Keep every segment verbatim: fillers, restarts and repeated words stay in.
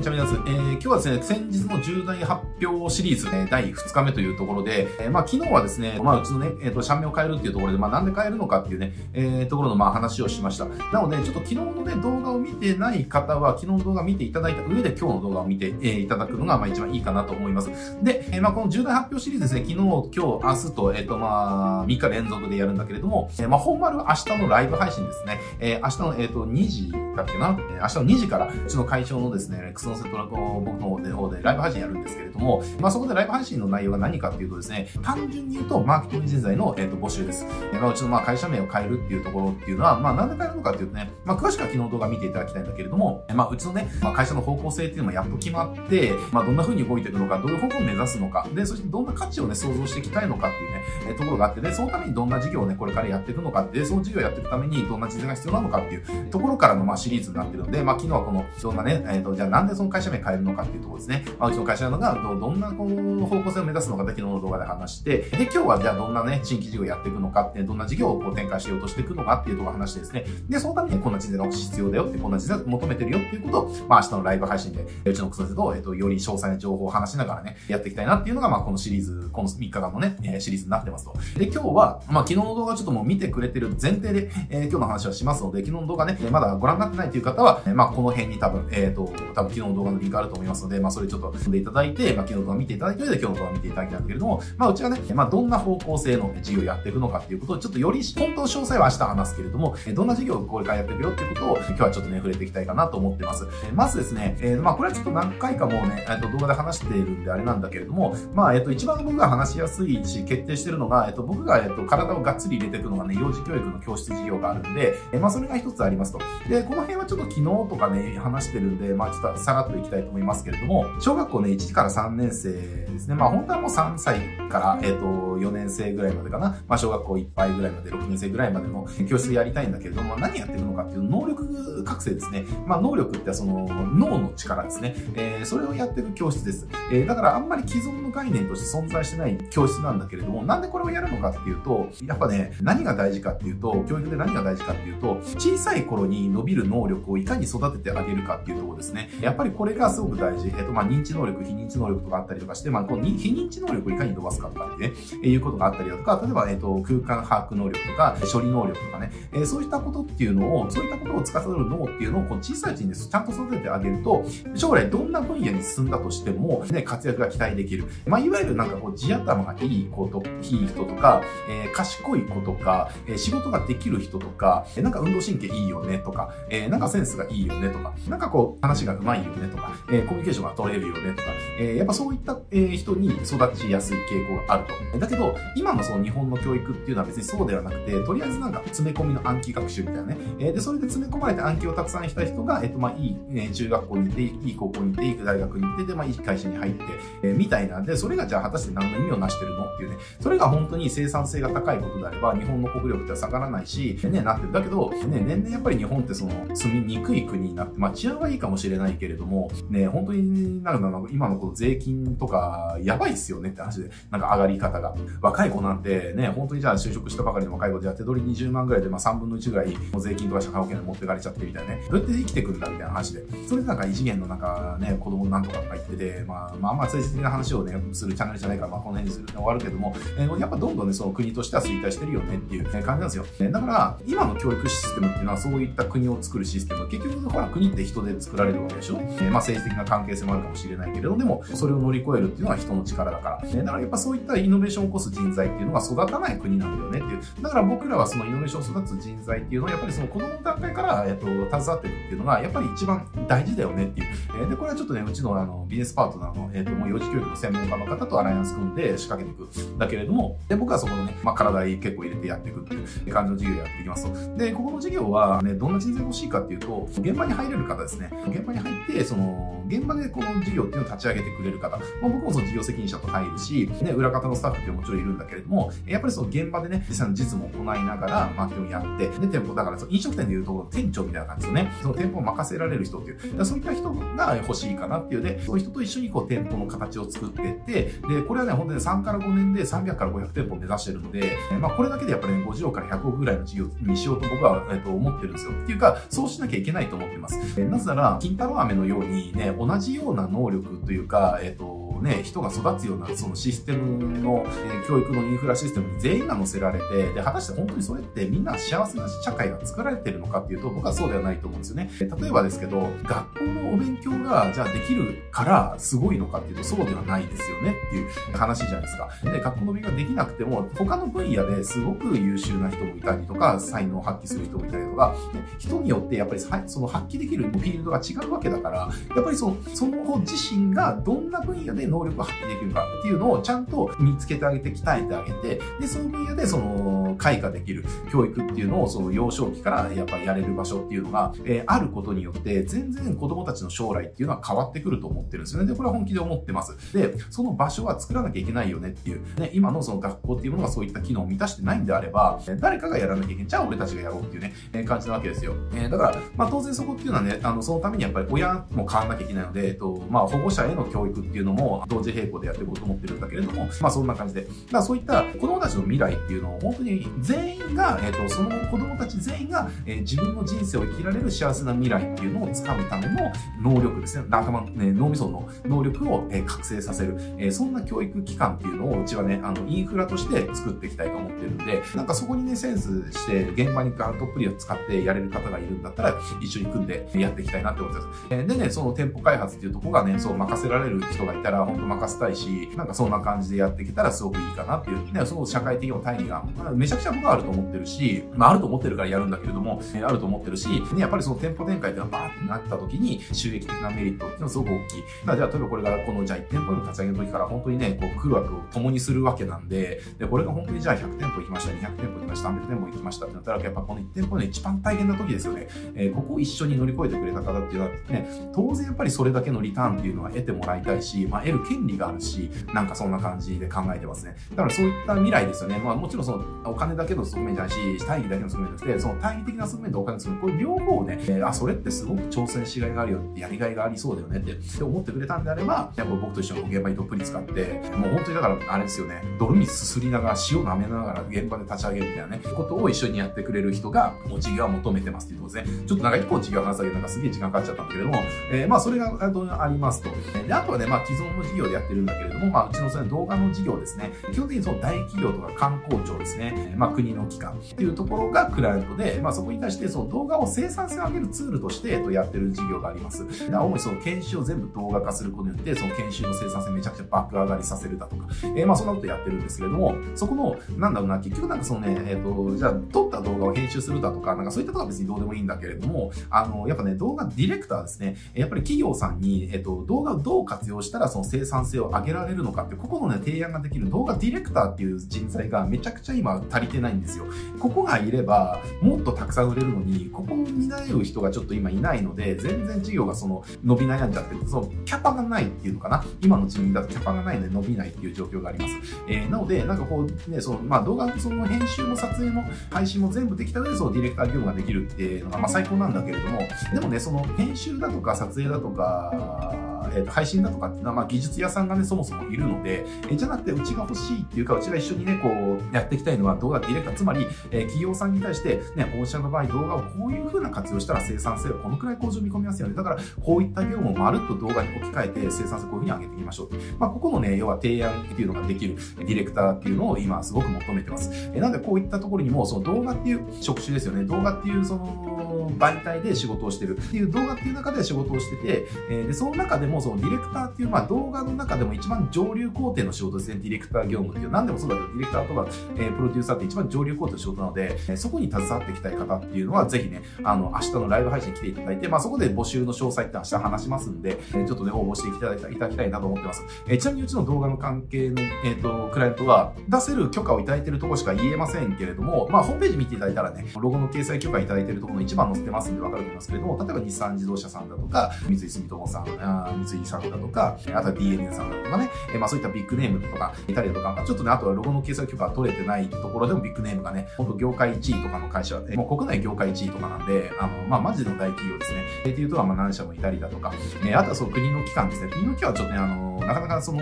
んにちは皆さん、えー、今日はですね、先日の重大発表シリーズ、えー、だいふつかめというところで、えー、まあ昨日はですね、まあうちのね、えっと、社名を変えるっていうところで、まあなんで変えるのかっていうね、えー、ところのまあ話をしました。なので、ちょっと昨日のね、動画を見てない方は、昨日の動画を見ていただいた上で、今日の動画を見て、えー、いただくのがまあ一番いいかなと思います。で、えー、まあこの重大発表シリーズですね、昨日、今日、明日と、えっとまあみっか連続でやるんだけれども、えー、まあ本丸は明日のライブ配信ですね、えー、明日のえっとにじだっけな、明日のにじから、うちの会場のですね、クスノセットラクを僕の方 で, 方でライブ配信やるんですけれども、まあそこでライブ配信の内容が何かっていうとですね、単純に言うとマーケティング人材の、えー、と募集です。えーまあ、うちのまあ会社名を変えるっていうところっていうのは、まあなんで変えるのかっていうとね、まあ詳しくは昨日動画見ていただきたいんだけれども、まあうちのね、まあ、会社の方向性っていうのもやっと決まって、まあどんな風に動いていくのか、どういう方向を目指すのか、で、そしてどんな価値をね、想像していきたいのかっていうね、えー、ところがあって、で、そのためにどんな事業をね、これからやっていくのか、で、その事業をやっていくためにどんな人材が必要なのかっていうところからのまあシリーズになってるので、まあ昨日はこの、どんなね、えーと、じゃあなんでその会社名変えるのかっていうところですね。まあ、うちの会社のがど、どんなこう方向性を目指すのかで昨日の動画で話して、で、今日はじゃあどんなね、新規事業をやっていくのかって、どんな事業をこう展開しようとしていくのかっていうところを話してですね。で、そのためにこんな人材が必要だよって、こんな人材を求めてるよっていうことを、まあ明日のライブ配信で、うちのクソ先生と、えっと、より詳細な情報を話しながらね、やっていきたいなっていうのが、まあこのシリーズ、このみっかかんのね、シリーズになってますと。で、今日は、まあ昨日の動画ちょっともう見てくれてる前提で、えー、今日の話はしますので、昨日の動画ね、まだご覧になってないという方は、まあこの辺に多分、えっと、多分昨日の動画のリンクあると思いますので、まあそれちょっと読んでいただいて、まあ昨日の動画見ていただいた上で今日の動画見ていただきたいんだけれども、まあうちがね、まあどんな方向性の事業をやっていくのかっていうことをちょっとより本当の詳細は明日話すけれども、どんな事業をこれからやっていくよっていうことを今日はちょっとね、触れていきたいかなと思ってます。まずですね、えー、まあこれはちょっと何回かもうね、えっと動画で話しているんであれなんだけれども、まあえっと一番僕が話しやすいし決定してるのが、えっと僕がえっと体をがっつり入れていくのがね、幼児教育の教室事業があるんで、えー、まあそれが一つありますと。で、この辺はちょっと昨日とかね、話してるんで、まあちょっとさらっといきたいと思いますけれども、小学校ね、いちからさんねんせいですね。まあ本当はもうさんさいから、えっとよねんせいぐらいまでかな。まあ小学校いっぱいぐらいまで、ろくねんせいぐらいまでの教室やりたいんだけれども、何やってるのかっていう能力覚醒ですね。まあ能力ってその脳の力ですね。えー、それをやってる教室です。えー、だからあんまり既存の概念として存在してない教室なんだけれども、なんでこれをやるのかっていうと、やっぱね、何が大事かっていうと、教育で何が大事かっていうと、小さい頃に伸びる能力をいかに育ててあげるかっていうところですね。やっぱりこれがすごく大事。えっ、ー、とまあ認知能力、非認知能力とかあったりとかして、まあこの非認知能力をいかに伸ばすかとかってね、いうことがあったりだとか、例えば、えっと、空間把握能力とか、処理能力とかね、えー、そういったことっていうのを、そういったことを司る脳っていうのを、こう小さいうちにです、ちゃんと育ててあげると、将来どんな分野に進んだとしても、ね、活躍が期待できる。まあ、いわゆるなんかこう、地頭がいい子と、いい人とか、えー、賢い子とか、えー、仕事ができる人とか、えー、なんか運動神経いいよねとか、えー、なんかセンスがいいよねとか、なんかこう、話が上手いよねとか、えー、コミュニケーションが取れるよねとか、えー、やっぱそういった、えー、人に育ちやすい傾向があると。だけど、今のその日本の教育っていうのは別にそうではなくて、とりあえずなんか詰め込みの暗記学習みたいなね。えー、で、それで詰め込まれて暗記をたくさんした人が、えっと、まあ、いい、えー、中学校に行って、いい高校に行って、いい大学に行って、で、まあ、いい会社に入って、えー、みたいなんで、それがじゃあ果たして何の意味を成してるのっていうね。それが本当に生産性が高いことであれば、日本の国力っては下がらないし、ね、なってる。だけど、ね、年々やっぱり日本ってその、住みにくい国になって、まあ、治安はいいかもしれないけれども、ね、本当になんか今のこの税金とか、やばいっすよねって話で、なんか上がり方が。若い子なんてね、本当にじゃあ就職したばかりの若い子で、手取りにじゅうまんぐらいで、まあさんぶんのいちぐらい、税金とか社会保険で持ってかれちゃってみたいなね。どうやって生きてくんだみたいな話で。それでなんか異次元のなんかね、子供なんとかとか言ってて、まあ、まあまあ政治的な話をね、するチャンネルじゃないから、まあこの辺にするのは終わるけども、えー、やっぱどんどんね、その国としては衰退してるよねっていう感じなんですよ。だから、今の教育システムっていうのはそういった国を作るシステム。結局、ほら、国って人で作られるわけでしょ。えー、まあ政治的な関係性もあるかもしれないけれども、でも、それを乗り越えるっていうのは人の力だから。だからやっぱそういったイノベーションを起こす人材っていうのが育たない国なんだよねっていう。だから僕らはそのイノベーションを育つ人材っていうのはやっぱりその子供の段階から、えっと、携わっていくっていうのがやっぱり一番大事だよねっていう。えー、で、これはちょっとね、うちのあの、ビジネスパートナーの、えっと、もう幼児教育の専門家の方とアライアンス組んで仕掛けていくんだけれども、で、僕はそこのね、まあ、体に結構入れてやっていくっていう感じの授業をやっていきますと。で、ここの授業はね、どんな人材が欲しいかっていうと、現場に入れる方ですね。現場に入って、その、現場でこの授業っていうのを立ち上げてくれる方。まあ、僕もその事業責任者と入るし、ね、裏方のスタッフってもちろんいるんだけれども、やっぱりその現場でね、実際の実務を行いながら、マーケティングやって、で、店舗、だからその飲食店でいうところの店長みたいな感じですよね。その店舗を任せられる人っていう。だそういった人が欲しいかなっていうで、そういう人と一緒にこう店舗の形を作っていって、で、これはね、本当にさんからごねんでさんびゃくからごひゃくてんぽを目指してるので、まあこれだけでやっぱり、ね、ごじゅうおくからひゃくおくぐらいの事業にしようと僕は、えっと、思ってるんですよ。っていうか、そうしなきゃいけないと思ってます。なぜなら、金太郎飴のようにね、同じような能力というか、えっとね、人が育つようなそのシステムの、えー、教育のインフラシステムに全員が乗せられて、で果たして本当にそれってみんな幸せな社会が作られてるのかっていうと、僕はそうではないと思うんですよね。例えばですけど、学校のお勉強がじゃあできるからすごいのかっていうと、そうではないですよねっていう話じゃないですか。で、学校の勉強ができなくても他の分野ですごく優秀な人もいたりとか、才能を発揮する人もいたりとか、人によってやっぱりその発揮できるフィールドが違うわけだから、やっぱりそのその子自身がどんな分野で能力を発揮できるかっていうのをちゃんと見つけてあげて、鍛えてあげて、でその分野でその開花できる教育っていうのを、その幼少期からやっぱりやれる場所っていうのが、えー、あることによって全然子供たちの将来っていうのは変わってくると思ってるんですよね。でこれは本気で思ってます。でその場所は作らなきゃいけないよねっていうね、今のその学校っていうものがそういった機能を満たしてないんであれば、誰かがやらなきゃいけない、じゃあ俺たちがやろうっていうね、えー、感じなわけですよ。えー、だからまあ当然そこっていうのはね、あのそのためにやっぱり親も変わんなきゃいけないので、えっとまあ保護者への教育っていうのも同時並行でやっていこうと思ってるんだけれども、まあそんな感じで、だからそういった子供たちの未来っていうのを本当に全員が、えっとその子供たち全員が、えー、自分の人生を生きられる幸せな未来っていうのをつかむための能力ですね、頭、ね、脳みその能力を、えー、覚醒させる、えー、そんな教育機関っていうのをうちはね、あのインフラとして作っていきたいと思ってるんで、なんかそこにねセンスして現場にガードっぷりを使ってやれる方がいるんだったら一緒に組んでやっていきたいなって思ってます。でね、その店舗開発っていうところがね、そう任せられる人がいたら本当任せたいし、なんかそんな感じでやっていけたらすごくいいかなっていうね、その社会的な大義がめちゃくちゃ僕はあると思ってるし、まああると思ってるからやるんだけれども、えー、あると思ってるし、ね、やっぱりその店舗展開っていうのがバーってなった時に収益的なメリットっていうのはすごく大きい。だからじゃあ例えばこれがこのじゃあいちてんぽの立ち上げの時から本当にね、こう苦楽を共にするわけなんで、でこれが本当にじゃあひゃくてんぽ行きました、にひゃくてんぽ行きました、さんびゃくてんぽ行きましたってなったら、やっぱこのいちてんぽの一番大変な時ですよね。えー、ここを一緒に乗り越えてくれた方っていうのはね、当然やっぱりそれだけのリターンっていうのは得てもらいたいし、まあ得る権利があるし、なんかそんな感じで考えてますね。だからそういった未来ですよね。まあもちろんそのお金だけの側面じゃないし、大義だけの側面じゃなくて、その大義的な側面とお金の側面、これ両方ね、えー、あ、それってすごく挑戦しがいがあるよって、やりがいがありそうだよねってって思ってくれたんであれば、やっぱ僕と一緒に現場にどっぷり使って、もう本当にだからあれですよね、泥水すすりながら、塩舐めながら現場で立ち上げるみたいなね、ことを一緒にやってくれる人が、お事業は求めてますっていうことですね。ちょっとなんか一個事業を話すだけなんかすげえ時間かかっちゃったんだけれども、えー、まあそれがありますと。で、あとはね、まあ既存の事業でやってるんだけれども、まあうちのその動画の事業ですね、基本的にその大企業とか観光庁ですね、まあ国の機関っていうところがクライアントで、まあそこに対してその動画を生産性を上げるツールとしてやってる事業があります。だから主にその研修を全部動画化することによって、その研修の生産性めちゃくちゃ爆上がりさせるだとか、えー、まあそんなことやってるんですけれども、そこの、なんだろうな、結局なんかそのね、えっと、じゃあ撮った動画を編集するだとか、なんかそういったことは別にどうでもいいんだけれども、あの、やっぱね、動画ディレクターですね、やっぱり企業さんに、えっと、動画をどう活用したらその生産性を上げられるのかって、ここのね、提案ができる動画ディレクターっていう人材がめちゃくちゃ今足りてないんですよ。ここがいれば、もっとたくさん売れるのに、ここを担う人がちょっと今いないので、全然事業がその伸び悩んじゃってる、そのキャパがないっていうのかな。今のチームだとキャパがないので伸びないっていう状況があります。えー、なので、なんかこうね、その、まあ動画、その編集も撮影も配信も全部できたので、そのディレクター業務ができるっていうのが、まあ最高なんだけれども、でもね、その編集だとか撮影だとか、えっと配信だとかっていうのは、まあ、技術屋さんがね、そもそもいるので、えじゃなくて、うちが欲しいっていうか、うちが一緒にね、こう、やっていきたいのは動画ディレクター、つまり、えー、企業さんに対して、ね、御社の場合、動画をこういう風な活用したら生産性はこのくらい向上見込みますよね。だから、こういった業務をまるっと動画に置き換えて、生産性こういう風に上げていきましょう。まあ、ここのね、要は提案っていうのができるディレクターっていうのを今、すごく求めてます。えなんで、こういったところにも、その動画っていう職種ですよね。動画っていう、その、媒体で仕事をしてるっていう、動画っていう中で仕事をしてて、えー、で、その中でも、そのディレクターっていう、まあ動画の中でも一番上流工程の仕事ですね。ディレクター業務っていう、何でもそうだけど、ディレクターとか、えー、プロデューサーって一番上流工程の仕事なので、えー、そこに携わっていきたい方っていうのは、ぜひね、あの、明日のライブ配信に来ていただいて、まあそこで募集の詳細って明日話しますんで、えー、ちょっとね、応募していただきたい、いただきたいなと思ってます。えー、ちなみにうちの動画の関係の、えっ、ー、と、クライアントは、出せる許可をいただいてるところしか言えませんけれども、まあホームページ見ていただいたらね、ロゴの掲載許可いただいてるところの一番載ってますんでわかると思いますけれども、例えば日産自動車さんだとか、三井住友さん、あ三井さんだとか、あとは ディーエヌエー さんだとかね、えー、まあそういったビッグネームとか、イタリアとか、ちょっとね、あとはロゴの掲載許可が取れてないところでもビッグネームがね、ほんと業界いちいとかの会社で、もう国内業界いちいとかなんで、あの、まあマジの大企業ですね。えー、っていうとは、まあ何社もいたりだとか、えー、あとはその国の機関ですね。国の機関はちょっとね、あの、なかなかその、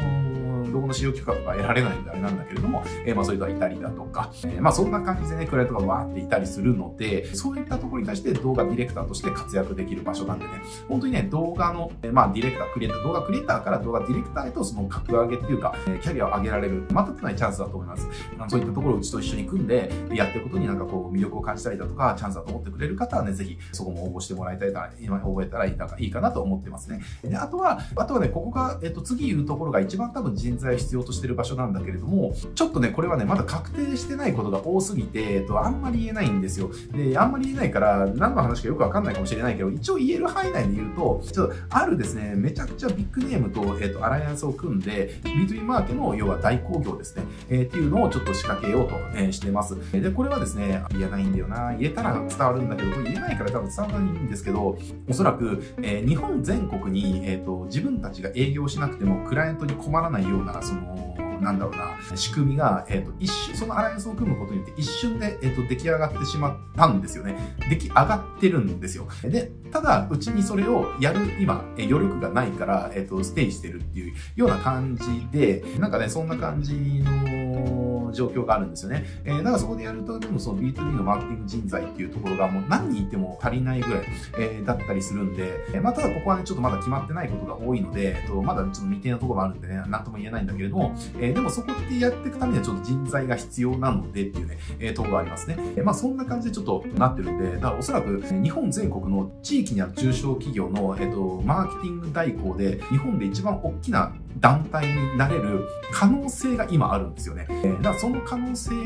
どこの使用許可とか得られないんであれなんだけれども、えー、まあそういう人がいたりだとか、えー、まあそんな感じでね、クライアントがわーっていたりするので、そういったところに対して動画ディレクターとして活躍できる場所なんでね、本当にね、動画の、えー、まあディレクター、クリエイター、動画クリエイターから動画ディレクターへとその格上げっていうか、えー、キャリアを上げられる、またってないチャンスだと思います。そういったところをうちと一緒に組んで、やってることになんかこう魅力を感じたりだとか、チャンスだと思ってくれる方はね、ぜひそこも応募してもらいたいな、今応募えたらいいか、いいかなと思ってますね。で、あとは、あとはね、ここが、えっと、次言うところが一番多分人材を必要としてる場所なんだけれども、ちょっとね、これはね、まだ確定してないことが多すぎて、えっと、あんまり言えないんですよ。で、あんまり言えないから、何の話かよくわかんないかもしれないけど、一応言える範囲内で言うと、ちょっと、あるですね、めちゃくちゃビッグネームと、えっと、アライアンスを組んで、ビーツービー マーケの、要は代行業ですね、えー、っていうのをちょっと仕掛けようと、えー、してます。で、これはですね、言えないんだよな、言えたら伝わるんだけど、言えないから多分伝わらないんですけど、おそらく、えー、日本全国に、えーと、自分たちが営業しなくてもクライアントに困らないような、その、なんだろうな、仕組みが、えっと、一瞬、そのアライアンスを組むことによって一瞬で、えっと、出来上がってしまったんですよね。出来上がってるんですよ。で、ただ、うちにそれをやる、今、余力がないから、えっと、ステイしてるっていうような感じで、なんかね、そんな感じの、状況があるんですよね。えー、だからそこでやると、でもその ビーツービー のマーケティング人材っていうところがもう何人いても足りないぐらい、えー、だったりするんで、えー、まあただここはね、ちょっとまだ決まってないことが多いので、えっと、まだちょっと未定なところもあるんでね、なんとも言えないんだけれども、えー、でもそこってやっていくためにはちょっと人材が必要なのでっていうね、えー、ところがありますね。えー、まあそんな感じでちょっとなってるんで、だからおそらく日本全国の地域にある中小企業の、えー、とマーケティング代行で日本で一番大きな団体になれる可能性が今あるんですよね。えー、だからその可能性っ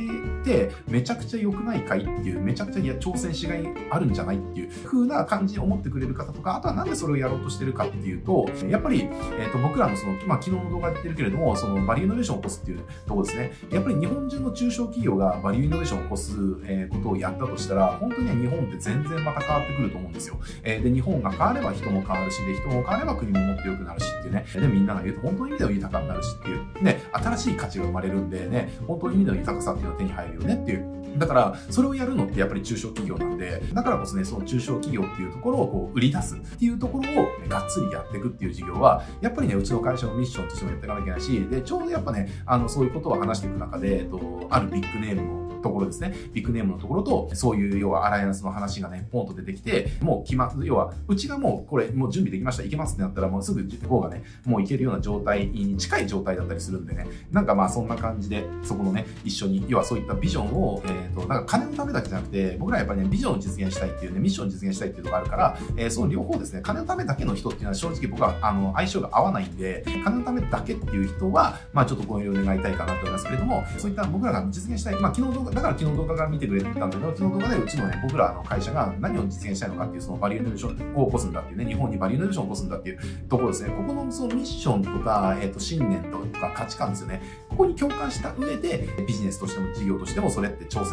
てめちゃくちゃ良くないかいっていう、めちゃくちゃ挑戦しがいあるんじゃないっていう風な感じに思ってくれる方とか、あとはなんでそれをやろうとしてるかっていうと、やっぱり、えー、と僕らのその、まあ、昨日の動画で言ってるけれども、そのバリューイノベーションを起こすっていうところですね。やっぱり日本中の中小企業がバリューイノベーションを起こす、えー、ことをやったとしたら、本当に日本って全然また変わってくると思うんですよ。えー、で、日本が変われば人も変わるし、で、人も変われば国ももっと良くなるしっていうね。で、みんなが言うと本当の意味では豊かになるしっていう、ね、新しい価値が生まれるんでね、本当の意味での豊かさっていうのは手に入るよねっていう。だから、それをやるのってやっぱり中小企業なんで、だからこそね、その中小企業っていうところをこう売り出すっていうところをがっつりやっていくっていう事業は、やっぱりね、うちの会社のミッションとしてもやっていかなきゃいけないし、で、ちょうどやっぱね、あの、そういうことを話していく中で、えっと、あるビッグネームのところですね。ビッグネームのところと、そういう要はアライアンスの話がね、ポンと出てきて、もう決まる、要は、うちがもうこれ、もう準備できました、いけますってなったら、もうすぐ方がね、もういけるような状態に近い状態だったりするんでね、なんかまあそんな感じで、そこのね、一緒に、要はそういったビジョンを、えっと、なんか金のためだけじゃなくて、僕らやっぱりね、ビジョンを実現したいっていうね、ミッションを実現したいっていうのがあるから、えー、その両方ですね、金のためだけの人っていうのは正直僕は、あの、相性が合わないんで、金のためだけっていう人は、まあちょっとご遠慮願いたいかなと思いますけれども、そういった僕らが実現したい、まあ昨日動画、だから昨日動画から見てくれてたんだけど、昨日動画でうちのね、僕らの会社が何を実現したいのかっていう、そのバリューイノベーションを起こすんだっていうね、日本にバリューイノベーションを起こすんだっていうところですね。ここのそのミッションとか、えっと、信念とか価値観ですよね。ここに共感した上で、ビジネスとしても事業としてもそれって挑戦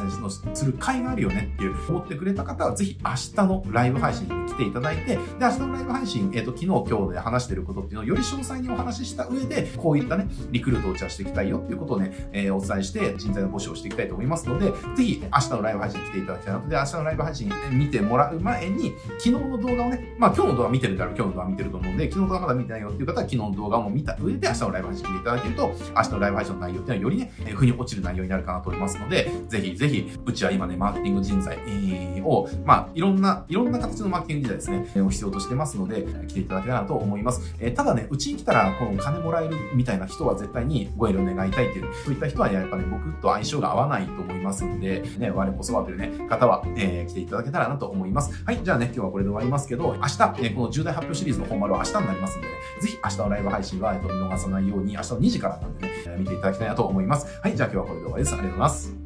する甲斐があるよねっていう、思ってくれた方はぜひ明日のライブ配信に来ていただいて、で、明日のライブ配信、えっと、昨日今日で話してることっていうのをより詳細にお話しした上で、こういったね、リクルートを打ち合わせていきたいよっていうことをね、えー、お伝えして人材の募集をしていきたいと思います。ので、ぜひ明日のライブ配信に来ていただきたいなと。で、明日のライブ配信見てもらう前に、昨日の動画をね、まあ今日の動画見てるんだろう、今日の動画見てると思うんで、昨日の動画まだ見てないよっていう方は、昨日の動画も見た上で明日のライブ配信見ていただけると、明日のライブ配信の内容っていうのはよりね、腑に落ちる内容になるかなと思いますので、ぜひぜひ、うちは今ね、マーケティング人材を、まあいろんな、いろんな形のマーケティング人材ですね、を必要としてますので、来ていただけたらなと思います。えー、ただね、うちに来たら、この金もらえるみたいな人は絶対にご遠慮願いたいっていう、そういった人はやっぱね、僕と相性が合わないと思いますんで、ね、我こそはというね、方は、えー、来ていただけたらなと思います。はい、じゃあね、今日はこれで終わりますけど、明日、ね、この重大発表シリーズの本丸は明日になりますんで、ね、ぜひ明日のライブ配信は、えっと、見逃さないように、明日のにじからなんでね、見ていただきたいなと思います。はい、じゃあ今日はこれで終わりです。ありがとうございます。